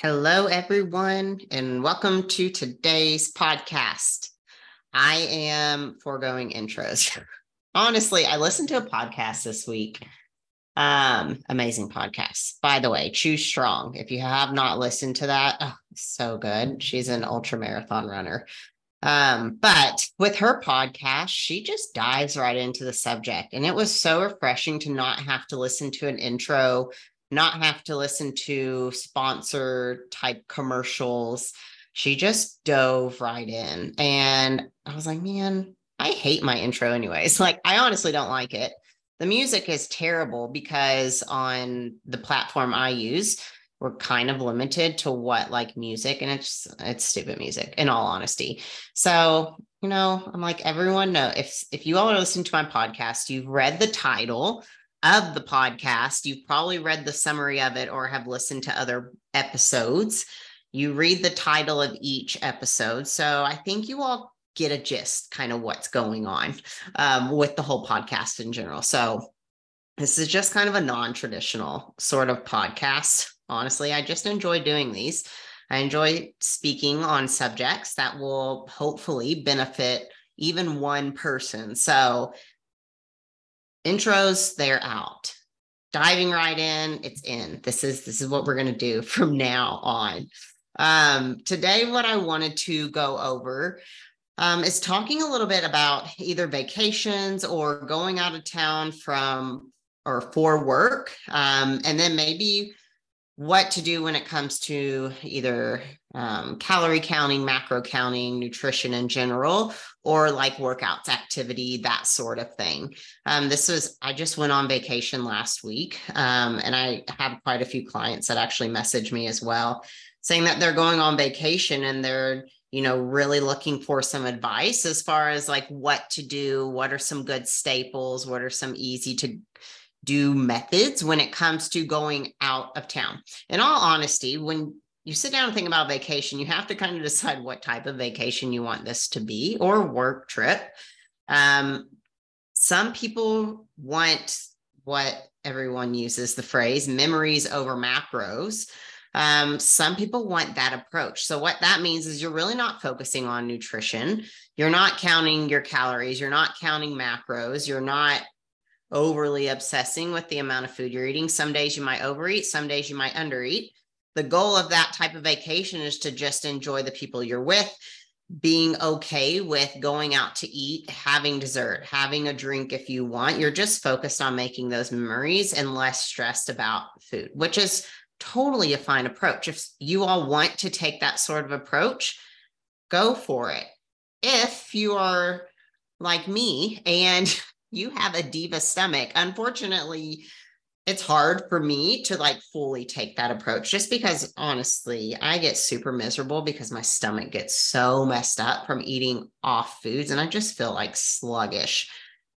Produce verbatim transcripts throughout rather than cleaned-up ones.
Hello, everyone, and welcome to today's podcast. I am foregoing intros. Honestly, I listened to a podcast this week. Um, amazing podcast. By the way, Choose Strong. If you have not listened to that, oh, so good. She's an ultra marathon runner. Um, but with her podcast, she just dives right into the subject. And it was so refreshing to not have to listen to an intro, not have to listen to sponsor type commercials. She just dove right in. And I was like, man, I hate my intro anyways. Like, I honestly don't like it. The music is terrible because on the platform I use, we're kind of limited to what like music, and it's, it's stupid music in all honesty. So, you know, I'm like, everyone know if, if you all want to listen to my podcast, you've read the title of the podcast, you've probably read the summary of it or have listened to other episodes. You read the title of each episode. So I think you all get a gist kind of what's going on um, with the whole podcast in general. So this is just kind of a non-traditional sort of podcast. Honestly, I just enjoy doing these. I enjoy speaking on subjects that will hopefully benefit even one person. So intros, they're out. Diving right in, it's in. This is this is what we're going to do from now on. Um, today, what I wanted to go over um, is talking a little bit about either vacations or going out of town from or for work, um, and then maybe what to do when it comes to either um, calorie counting, macro counting, nutrition in general, or like workouts, activity, that sort of thing. Um, this was, I just went on vacation last week, um, and I had quite a few clients that actually messaged me as well, saying that they're going on vacation and they're, you know, really looking for some advice as far as like what to do, what are some good staples, what are some easy to do methods when it comes to going out of town. In all honesty, when you sit down and think about vacation, you have to kind of decide what type of vacation you want this to be, or work trip. Um, some people want what everyone uses the phrase memories over macros. Um, some people want that approach. So what that means is you're really not focusing on nutrition. You're not counting your calories. You're not counting macros. You're not overly obsessing with the amount of food you're eating. Some days you might overeat, some days you might undereat. The goal of that type of vacation is to just enjoy the people you're with, being okay with going out to eat, having dessert, having a drink if you want. You're just focused on making those memories and less stressed about food, which is totally a fine approach. If you all want to take that sort of approach, go for it. If you are like me and you have a diva stomach, unfortunately, it's hard for me to like fully take that approach just because honestly, I get super miserable because my stomach gets so messed up from eating off foods and I just feel like sluggish.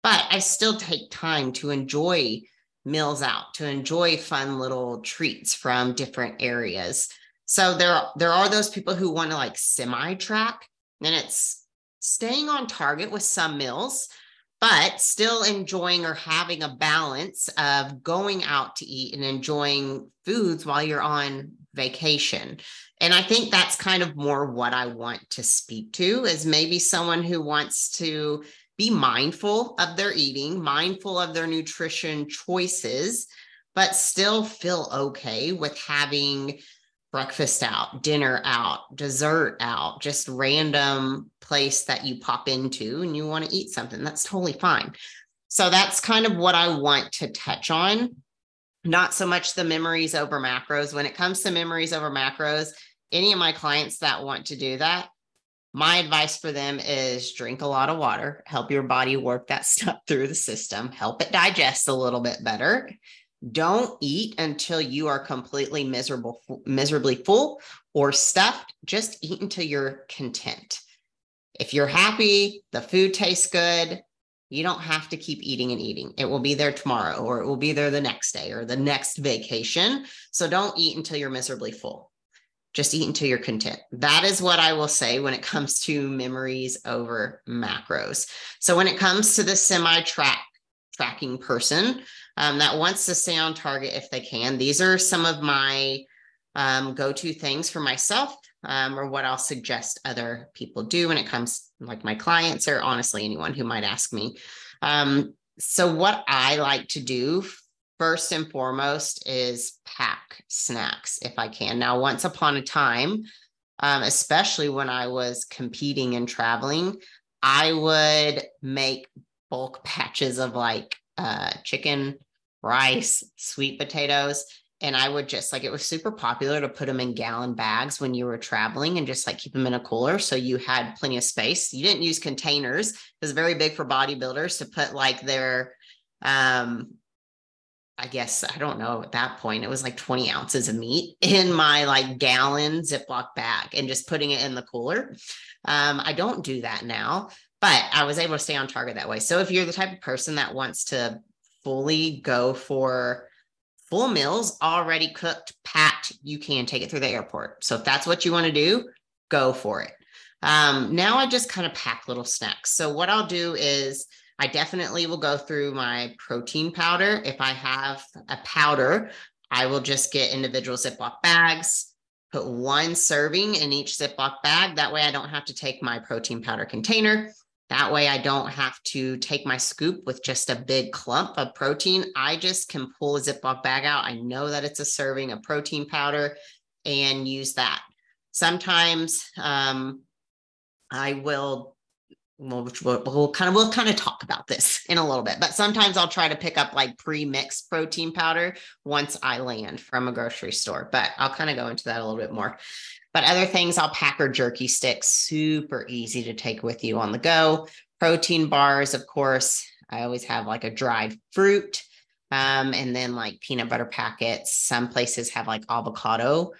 But I still take time to enjoy meals out, to enjoy fun little treats from different areas. So there, there are those people who want to like semi-track, and it's staying on target with some meals, but still enjoying or having a balance of going out to eat and enjoying foods while you're on vacation. And I think that's kind of more what I want to speak to is maybe someone who wants to be mindful of their eating, mindful of their nutrition choices, but still feel okay with having breakfast out, dinner out, dessert out, just random place that you pop into and you want to eat something. That's totally fine. So that's kind of what I want to touch on. Not so much the memories over macros. When it comes to memories over macros, any of my clients that want to do that, my advice for them is drink a lot of water, help your body work that stuff through the system, help it digest a little bit better. Don't eat until you are completely miserable, miserably full or stuffed. Just eat until you're content. If you're happy, the food tastes good, you don't have to keep eating and eating. It will be there tomorrow, or it will be there the next day or the next vacation. So don't eat until you're miserably full. Just eat until you're content. That is what I will say when it comes to memories over macros. So when it comes to the semi-track tracking person um, that wants to stay on target if they can, these are some of my um, go-to things for myself, um, or what I'll suggest other people do when it comes like my clients or honestly anyone who might ask me. Um, so what I like to do first and foremost is pack snacks if I can. Now, once upon a time, um, especially when I was competing and traveling, I would make bulk patches of like uh, chicken, rice, sweet potatoes. And I would just like, it was super popular to put them in gallon bags when you were traveling and just like keep them in a cooler. So you had plenty of space. You didn't use containers. It was very big for bodybuilders to put like their, um, I guess, I don't know at that point, it was like twenty ounces of meat in my like gallon Ziploc bag and just putting it in the cooler. Um, I don't do that now, but I was able to stay on target that way. So if you're the type of person that wants to fully go for full meals, already cooked, packed, you can take it through the airport. So if that's what you want to do, go for it. Um, now I just kind of pack little snacks. So what I'll do is I definitely will go through my protein powder. If I have a powder, I will just get individual Ziploc bags, put one serving in each Ziploc bag. That way I don't have to take my protein powder container. That way I don't have to take my scoop with just a big clump of protein. I just can pull a Ziploc bag out. I know that it's a serving of protein powder and use that. Sometimes um, I will, we'll, we'll, we'll, kind of, we'll kind of talk about this in a little bit, but sometimes I'll try to pick up like pre-mixed protein powder once I land from a grocery store, but I'll kind of go into that a little bit more. But other things I'll pack are jerky sticks, super easy to take with you on the go. Protein bars, of course, I always have like a dried fruit, um, and then like peanut butter packets. Some places have like avocado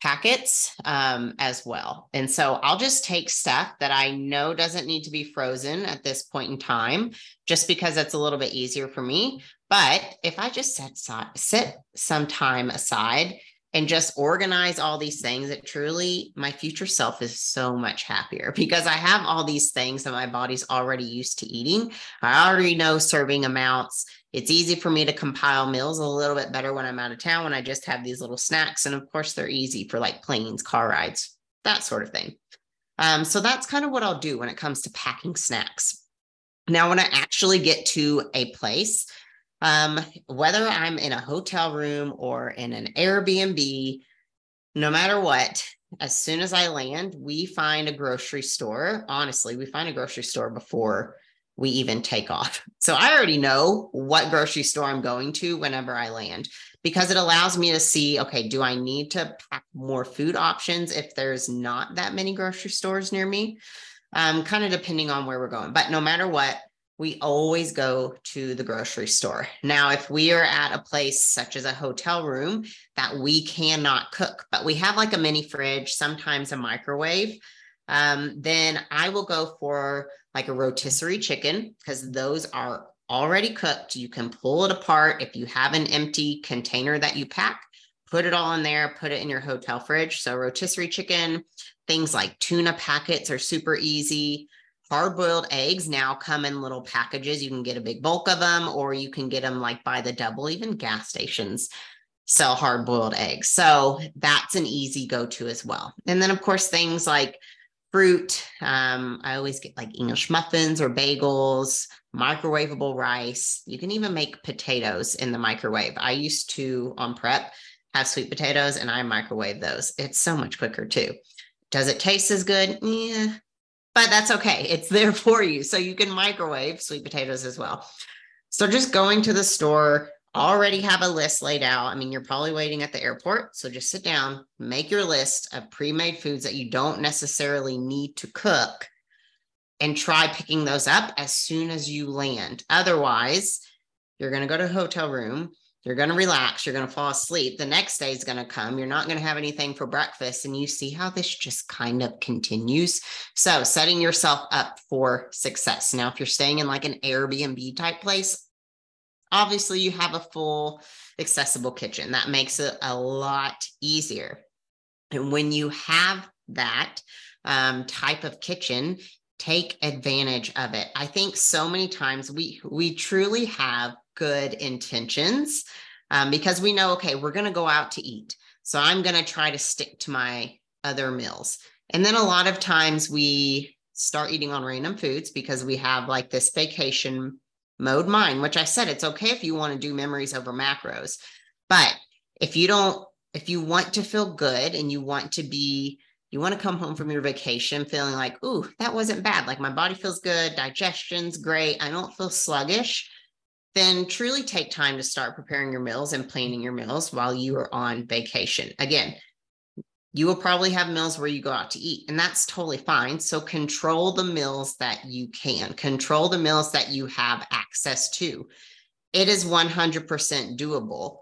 packets um, as well. And so I'll just take stuff that I know doesn't need to be frozen at this point in time, just because that's a little bit easier for me. But if I just set, set some time aside and just organize all these things, that truly my future self is so much happier because I have all these things that my body's already used to eating. I already know serving amounts. It's easy for me to compile meals a little bit better when I'm out of town, when I just have these little snacks. And of course they're easy for like planes, car rides, that sort of thing. Um, so that's kind of what I'll do when it comes to packing snacks. Now, when I actually get to a place, Um, whether I'm in a hotel room or in an Airbnb, no matter what, as soon as I land, we find a grocery store. Honestly, we find a grocery store before we even take off. So I already know what grocery store I'm going to whenever I land, because it allows me to see, okay, do I need to pack more food options if there's not that many grocery stores near me? Um, kind of depending on where we're going, but no matter what, we always go to the grocery store. Now, if we are at a place such as a hotel room that we cannot cook, but we have like a mini fridge, sometimes a microwave, um, then I will go for like a rotisserie chicken because those are already cooked. You can pull it apart. If you have an empty container that you pack, put it all in there, put it in your hotel fridge. So rotisserie chicken, things like tuna packets are super easy. Hard-boiled eggs now come in little packages. You can get a big bulk of them, or you can get them like by the double. Even gas stations sell hard-boiled eggs. So that's an easy go-to as well. And then, of course, things like fruit. Um, I always get like English muffins or bagels, microwavable rice. You can even make potatoes in the microwave. I used to, on prep, have sweet potatoes, and I microwave those. It's so much quicker, too. Does it taste as good? Yeah. But that's okay. It's there for you. So you can microwave sweet potatoes as well. So just going to the store, already have a list laid out. I mean, you're probably waiting at the airport. So just sit down, make your list of pre-made foods that you don't necessarily need to cook and try picking those up as soon as you land. Otherwise, you're going to go to a hotel room. You're going to relax. You're going to fall asleep. The next day is going to come. You're not going to have anything for breakfast. And you see how this just kind of continues. So setting yourself up for success. Now, if you're staying in like an Airbnb type place, obviously you have a full accessible kitchen. That makes it a lot easier. And when you have that um, type of kitchen, take advantage of it. I think so many times we, we truly have good intentions um, because we know, okay, we're going to go out to eat. So I'm going to try to stick to my other meals. And then a lot of times we start eating on random foods because we have like this vacation mode mind, which I said, it's okay if you want to do memories over macros, but if you don't, if you want to feel good and you want to be, you want to come home from your vacation feeling like, ooh, that wasn't bad. Like my body feels good. Digestion's great. I don't feel sluggish. Then truly take time to start preparing your meals and planning your meals while you are on vacation. Again, you will probably have meals where you go out to eat, and that's totally fine. So control the meals that you can, control the meals that you have access to. It is one hundred percent doable.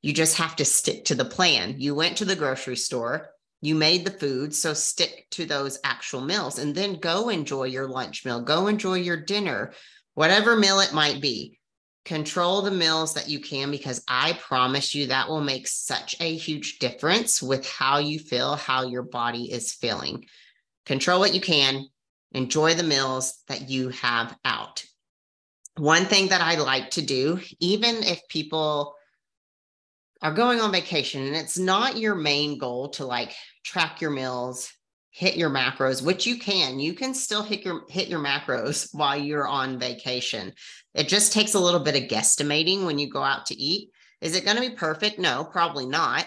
You just have to stick to the plan. You went to the grocery store, you made the food, so stick to those actual meals, and then go enjoy your lunch meal, go enjoy your dinner, whatever meal it might be. Control the meals that you can, because I promise you that will make such a huge difference with how you feel, how your body is feeling. Control what you can, enjoy the meals that you have out. One thing that I like to do, even if people are going on vacation and it's not your main goal to like track your meals, hit your macros, which you can, you can still hit your, hit your macros while you're on vacation. It just takes a little bit of guesstimating when you go out to eat. Is it going to be perfect? No, probably not.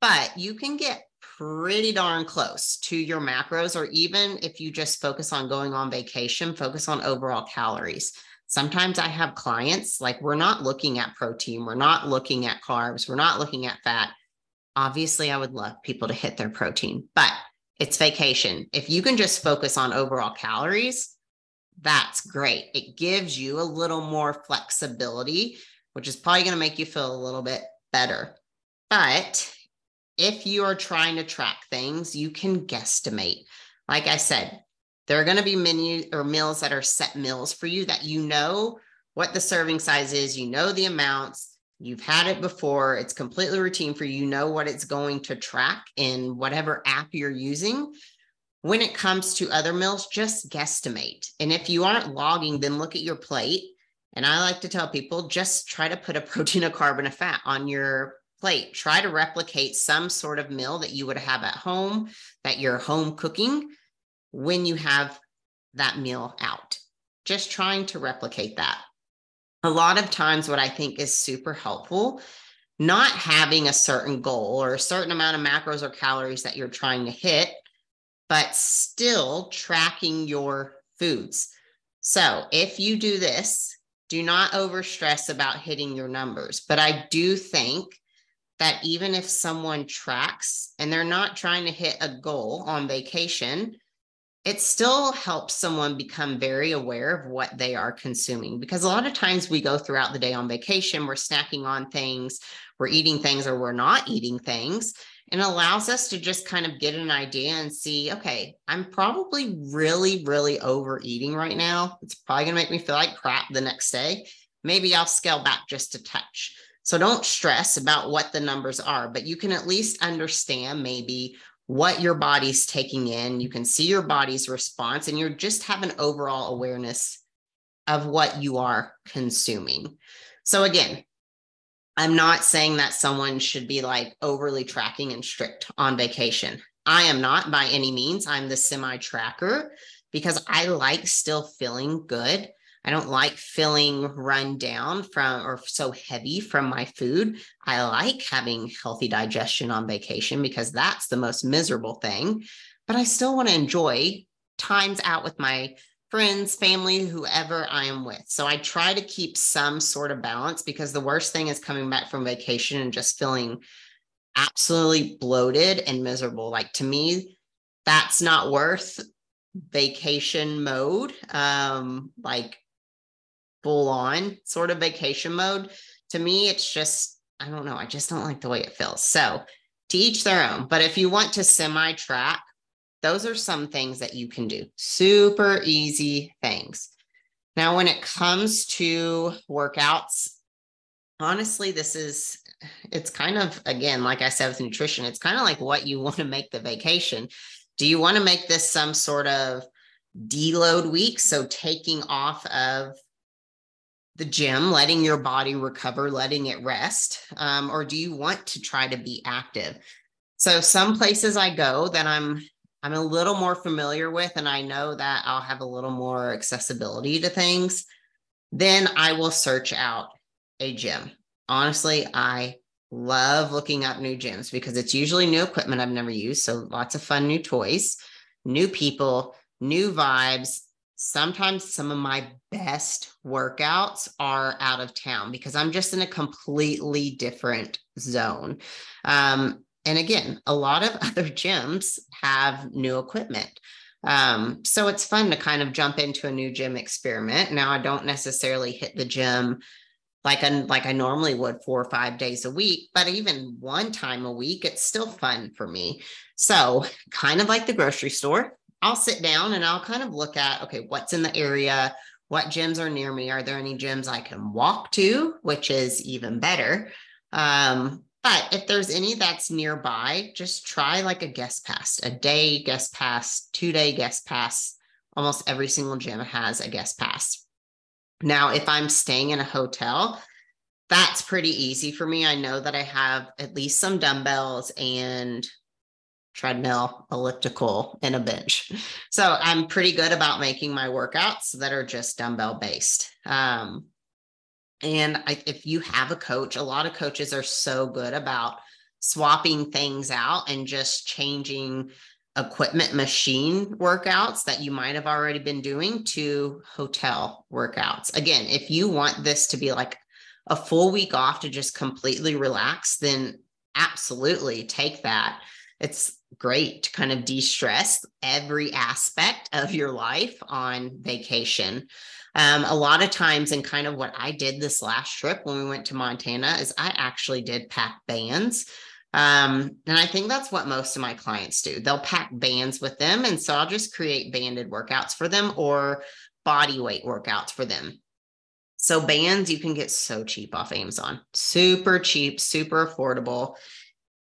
But you can get pretty darn close to your macros, or even if you just focus on going on vacation, focus on overall calories. Sometimes I have clients, like we're not looking at protein. We're not looking at carbs. We're not looking at fat. Obviously, I would love people to hit their protein, but it's vacation. If you can just focus on overall calories, that's great. It gives you a little more flexibility, which is probably going to make you feel a little bit better. But if you are trying to track things, you can guesstimate. Like I said, there are going to be menus or meals that are set meals for you that you know what the serving size is, you know the amounts. You've had it before. It's completely routine for you. You know what it's going to track in whatever app you're using. When it comes to other meals, just guesstimate. And if you aren't logging, then look at your plate. And I like to tell people, just try to put a protein, a carb, and a fat on your plate. Try to replicate some sort of meal that you would have at home, that you're home cooking when you have that meal out. Just trying to replicate that. A lot of times what I think is super helpful, not having a certain goal or a certain amount of macros or calories that you're trying to hit, but still tracking your foods. So if you do this, do not overstress about hitting your numbers. But I do think that even if someone tracks and they're not trying to hit a goal on vacation, it still helps someone become very aware of what they are consuming, because a lot of times we go throughout the day on vacation, we're snacking on things, we're eating things, or we're not eating things, and it allows us to just kind of get an idea and see, okay, I'm probably really, really overeating right now. It's probably going to make me feel like crap the next day. Maybe I'll scale back just a touch. So don't stress about what the numbers are, but you can at least understand maybe what your body's taking in. You can see your body's response, and you just have an overall awareness of what you are consuming. So again, I'm not saying that someone should be like overly tracking and strict on vacation. I am not by any means. I'm the semi-tracker because I like still feeling good. I don't like feeling run down from or so heavy from my food. I like having healthy digestion on vacation because that's the most miserable thing. But I still want to enjoy times out with my friends, family, whoever I am with. So I try to keep some sort of balance, because the worst thing is coming back from vacation and just feeling absolutely bloated and miserable. Like, to me, that's not worth vacation mode. Um, like, full on sort of vacation mode. To me, it's just, I don't know. I just don't like the way it feels. So to each their own. But if you want to semi track, those are some things that you can do. Super easy things. Now, when it comes to workouts, honestly, this is, it's kind of, again, like I said, with nutrition, it's kind of like what you want to make the vacation. Do you want to make this some sort of deload week? So taking off of the gym, letting your body recover, letting it rest, um, or do you want to try to be active? So some places I go that I'm I'm a little more familiar with, and I know that I'll have a little more accessibility to things, then I will search out a gym. Honestly, I love looking up new gyms because it's usually new equipment I've never used. So lots of fun, new toys, new people, new vibes. Sometimes some of my best workouts are out of town because I'm just in a completely different zone. Um, and again, a lot of other gyms have new equipment. Um, so it's fun to kind of jump into a new gym experiment. Now, I don't necessarily hit the gym like I, like I normally would four or five days a week, but even one time a week, it's still fun for me. So kind of like the grocery store, I'll sit down and I'll kind of look at, okay, what's in the area? What gyms are near me? Are there any gyms I can walk to, which is even better? Um, but if there's any that's nearby, just try like a guest pass, a day guest pass, two day guest pass. Almost every single gym has a guest pass. Now, if I'm staying in a hotel, that's pretty easy for me. I know that I have at least some dumbbells and treadmill, elliptical, and a bench. So I'm pretty good about making my workouts that are just dumbbell based. Um, and I, if you have a coach, a lot of coaches are so good about swapping things out and just changing equipment machine workouts that you might have already been doing to hotel workouts. Again, if you want this to be like a full week off to just completely relax, then absolutely take that. It's great to kind of de-stress every aspect of your life on vacation. Um, a lot of times, and kind of what I did this last trip when we went to Montana, is I actually did pack bands. Um, and I think that's what most of my clients do. They'll pack bands with them. And so I'll just create banded workouts for them or body weight workouts for them. So bands you can get so cheap off Amazon, super cheap, super affordable,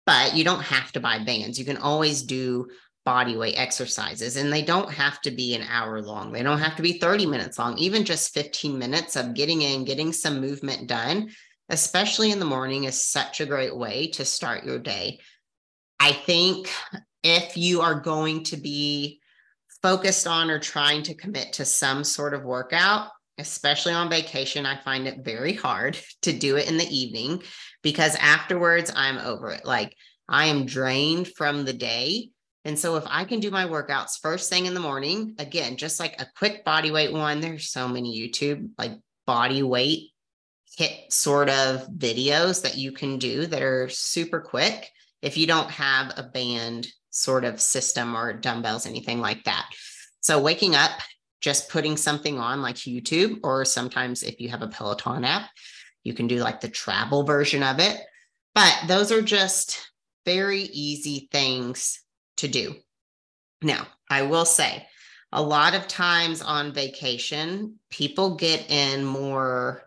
but you don't have to buy bands. You can always do body weight exercises, and they don't have to be an hour long. They don't have to be thirty minutes long, even just fifteen minutes of getting in, getting some movement done, especially in the morning, is such a great way to start your day. I think if you are going to be focused on or trying to commit to some sort of workout, especially on vacation, I find it very hard to do it in the evening because afterwards I'm over it. Like, I am drained from the day. And so if I can do my workouts first thing in the morning, again, just like a quick body weight one, there's so many YouTube like body weight hit sort of videos that you can do that are super quick if you don't have a band sort of system or dumbbells, anything like that. So waking up, just putting something on like YouTube, or sometimes if you have a Peloton app, you can do like the travel version of it. But those are just very easy things to do. Now, I will say a lot of times on vacation, people get in more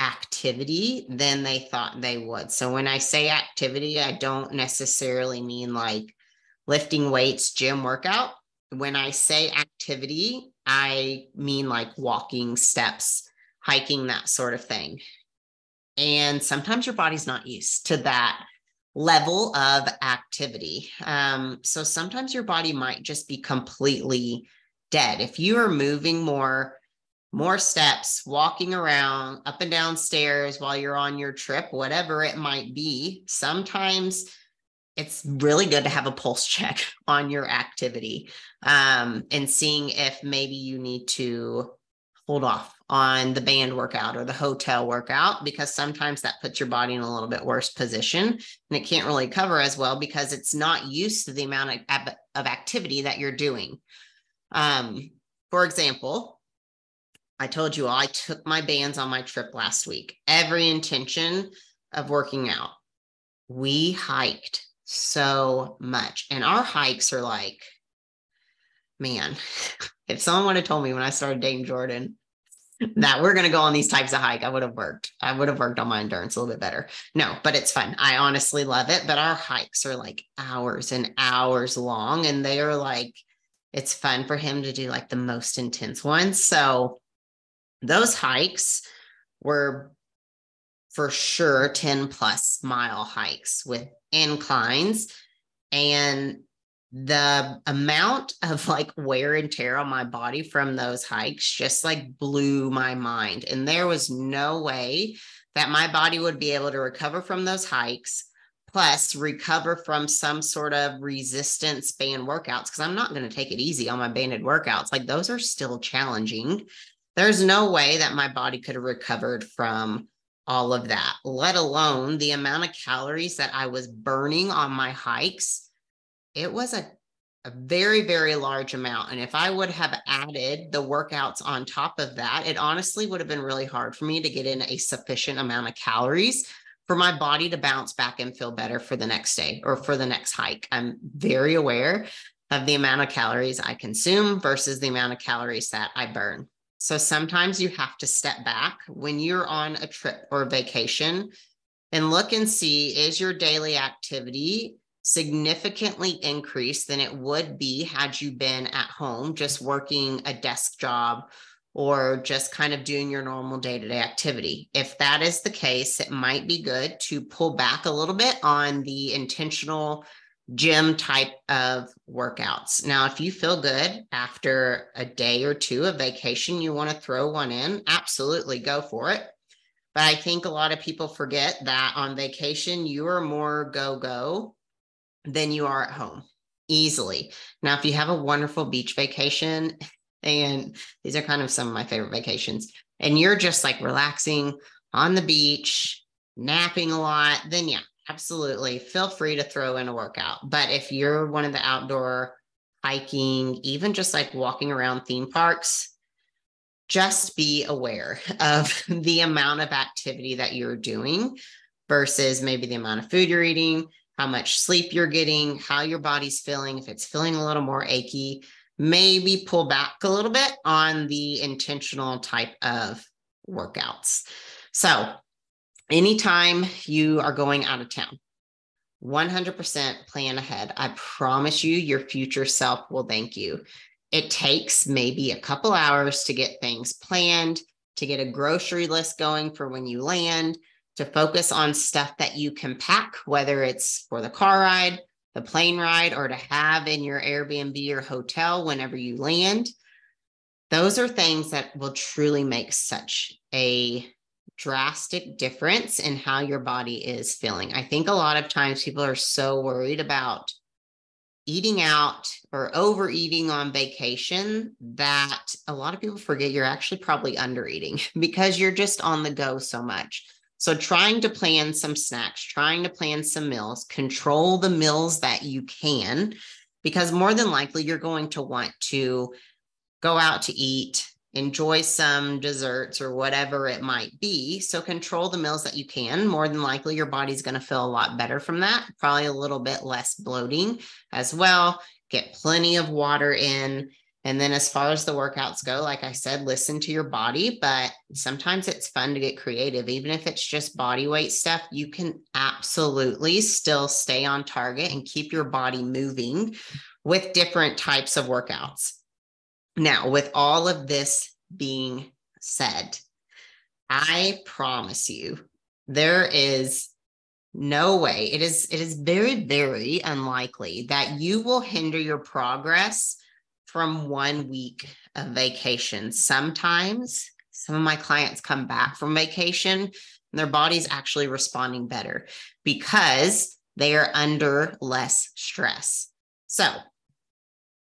activity than they thought they would. So when I say activity, I don't necessarily mean like lifting weights, gym workout. When I say activity, I mean like walking, steps, hiking, that sort of thing. And sometimes your body's not used to that level of activity. Um, so sometimes your body might just be completely dead. If you are moving more more steps, walking around, up and down stairs while you're on your trip, whatever it might be, sometimes it's really good to have a pulse check on your activity um, and seeing if maybe you need to hold off on the band workout or the hotel workout, because sometimes that puts your body in a little bit worse position and it can't really cover as well because it's not used to the amount of, of activity that you're doing. Um, for example, I told you all, I took my bands on my trip last week, every intention of working out. We hiked so much, and our hikes are like, man, if someone would have told me when I started dating Jordan that we're going to go on these types of hike, I would have worked. I would have worked on my endurance a little bit better. No, but it's fun. I honestly love it. But our hikes are like hours and hours long, and they are like, it's fun for him to do like the most intense ones. So those hikes were for sure ten plus mile hikes with inclines and the amount of like wear and tear on my body from those hikes just like blew my mind. And there was no way that my body would be able to recover from those hikes, plus recover from some sort of resistance band workouts, because I'm not going to take it easy on my banded workouts. Like those are still challenging. There's no way that my body could have recovered from all of that, let alone the amount of calories that I was burning on my hikes. It was a, a very, very large amount. And if I would have added the workouts on top of that, it honestly would have been really hard for me to get in a sufficient amount of calories for my body to bounce back and feel better for the next day or for the next hike. I'm very aware of the amount of calories I consume versus the amount of calories that I burn. So sometimes you have to step back when you're on a trip or vacation and look and see, is your daily activity significantly increased than it would be had you been at home just working a desk job or just kind of doing your normal day-to-day activity? If that is the case, it might be good to pull back a little bit on the intentional gym type of workouts. Now, if you feel good after a day or two of vacation, you want to throw one in, absolutely go for it. But I think a lot of people forget that on vacation, you are more go-go than you are at home, easily. Now, if you have a wonderful beach vacation, and these are kind of some of my favorite vacations, and you're just like relaxing on the beach, napping a lot, then yeah, absolutely. Feel free to throw in a workout. But if you're one of the outdoor hiking, even just like walking around theme parks, just be aware of the amount of activity that you're doing versus maybe the amount of food you're eating, how much sleep you're getting, how your body's feeling. If it's feeling a little more achy, maybe pull back a little bit on the intentional type of workouts. So anytime you are going out of town, one hundred percent plan ahead. I promise you, your future self will thank you. It takes maybe a couple hours to get things planned, to get a grocery list going for when you land, to focus on stuff that you can pack, whether it's for the car ride, the plane ride, or to have in your Airbnb or hotel whenever you land. Those are things that will truly make such a drastic difference in how your body is feeling. I think a lot of times people are so worried about eating out or overeating on vacation that a lot of people forget you're actually probably undereating because you're just on the go so much. So trying to plan some snacks, trying to plan some meals, control the meals that you can, because more than likely you're going to want to go out to eat, enjoy some desserts or whatever it might be. So control the meals that you can. More than likely your body's going to feel a lot better from that, probably a little bit less bloating as well. Get plenty of water in. And then as far as the workouts go, like I said, listen to your body, but sometimes it's fun to get creative. Even if it's just body weight stuff, you can absolutely still stay on target and keep your body moving with different types of workouts. Now, with all of this being said, I promise you, there is no way. It is, it is very, very unlikely that you will hinder your progress from one week of vacation. Sometimes some of my clients come back from vacation and their body's actually responding better because they are under less stress. So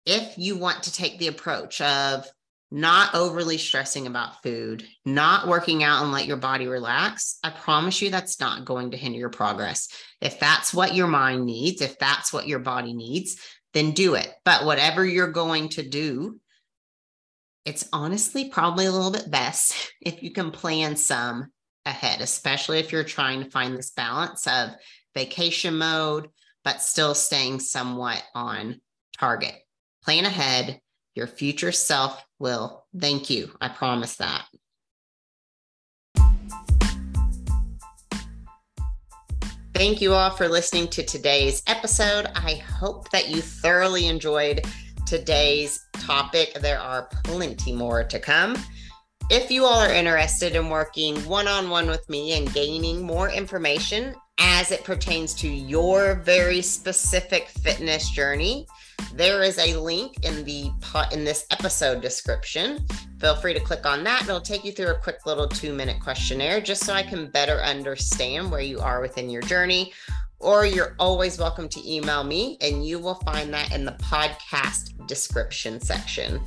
if you want to take the approach of not overly stressing about food, not working out and let your body relax, I promise you that's not going to hinder your progress. If that's what your mind needs, if that's what your body needs, then do it. But whatever you're going to do, it's honestly probably a little bit best if you can plan some ahead, especially if you're trying to find this balance of vacation mode, but still staying somewhat on target. Plan ahead. Your future self will thank you. I promise that. Thank you all for listening to today's episode. I hope that you thoroughly enjoyed today's topic. There are plenty more to come. If you all are interested in working one-on-one with me and gaining more information, as it pertains to your very specific fitness journey, there is a link in the in this episode description. Feel free to click on that. It'll take you through a quick little two-minute questionnaire just so I can better understand where you are within your journey. Or you're always welcome to email me, and you will find that in the podcast description section.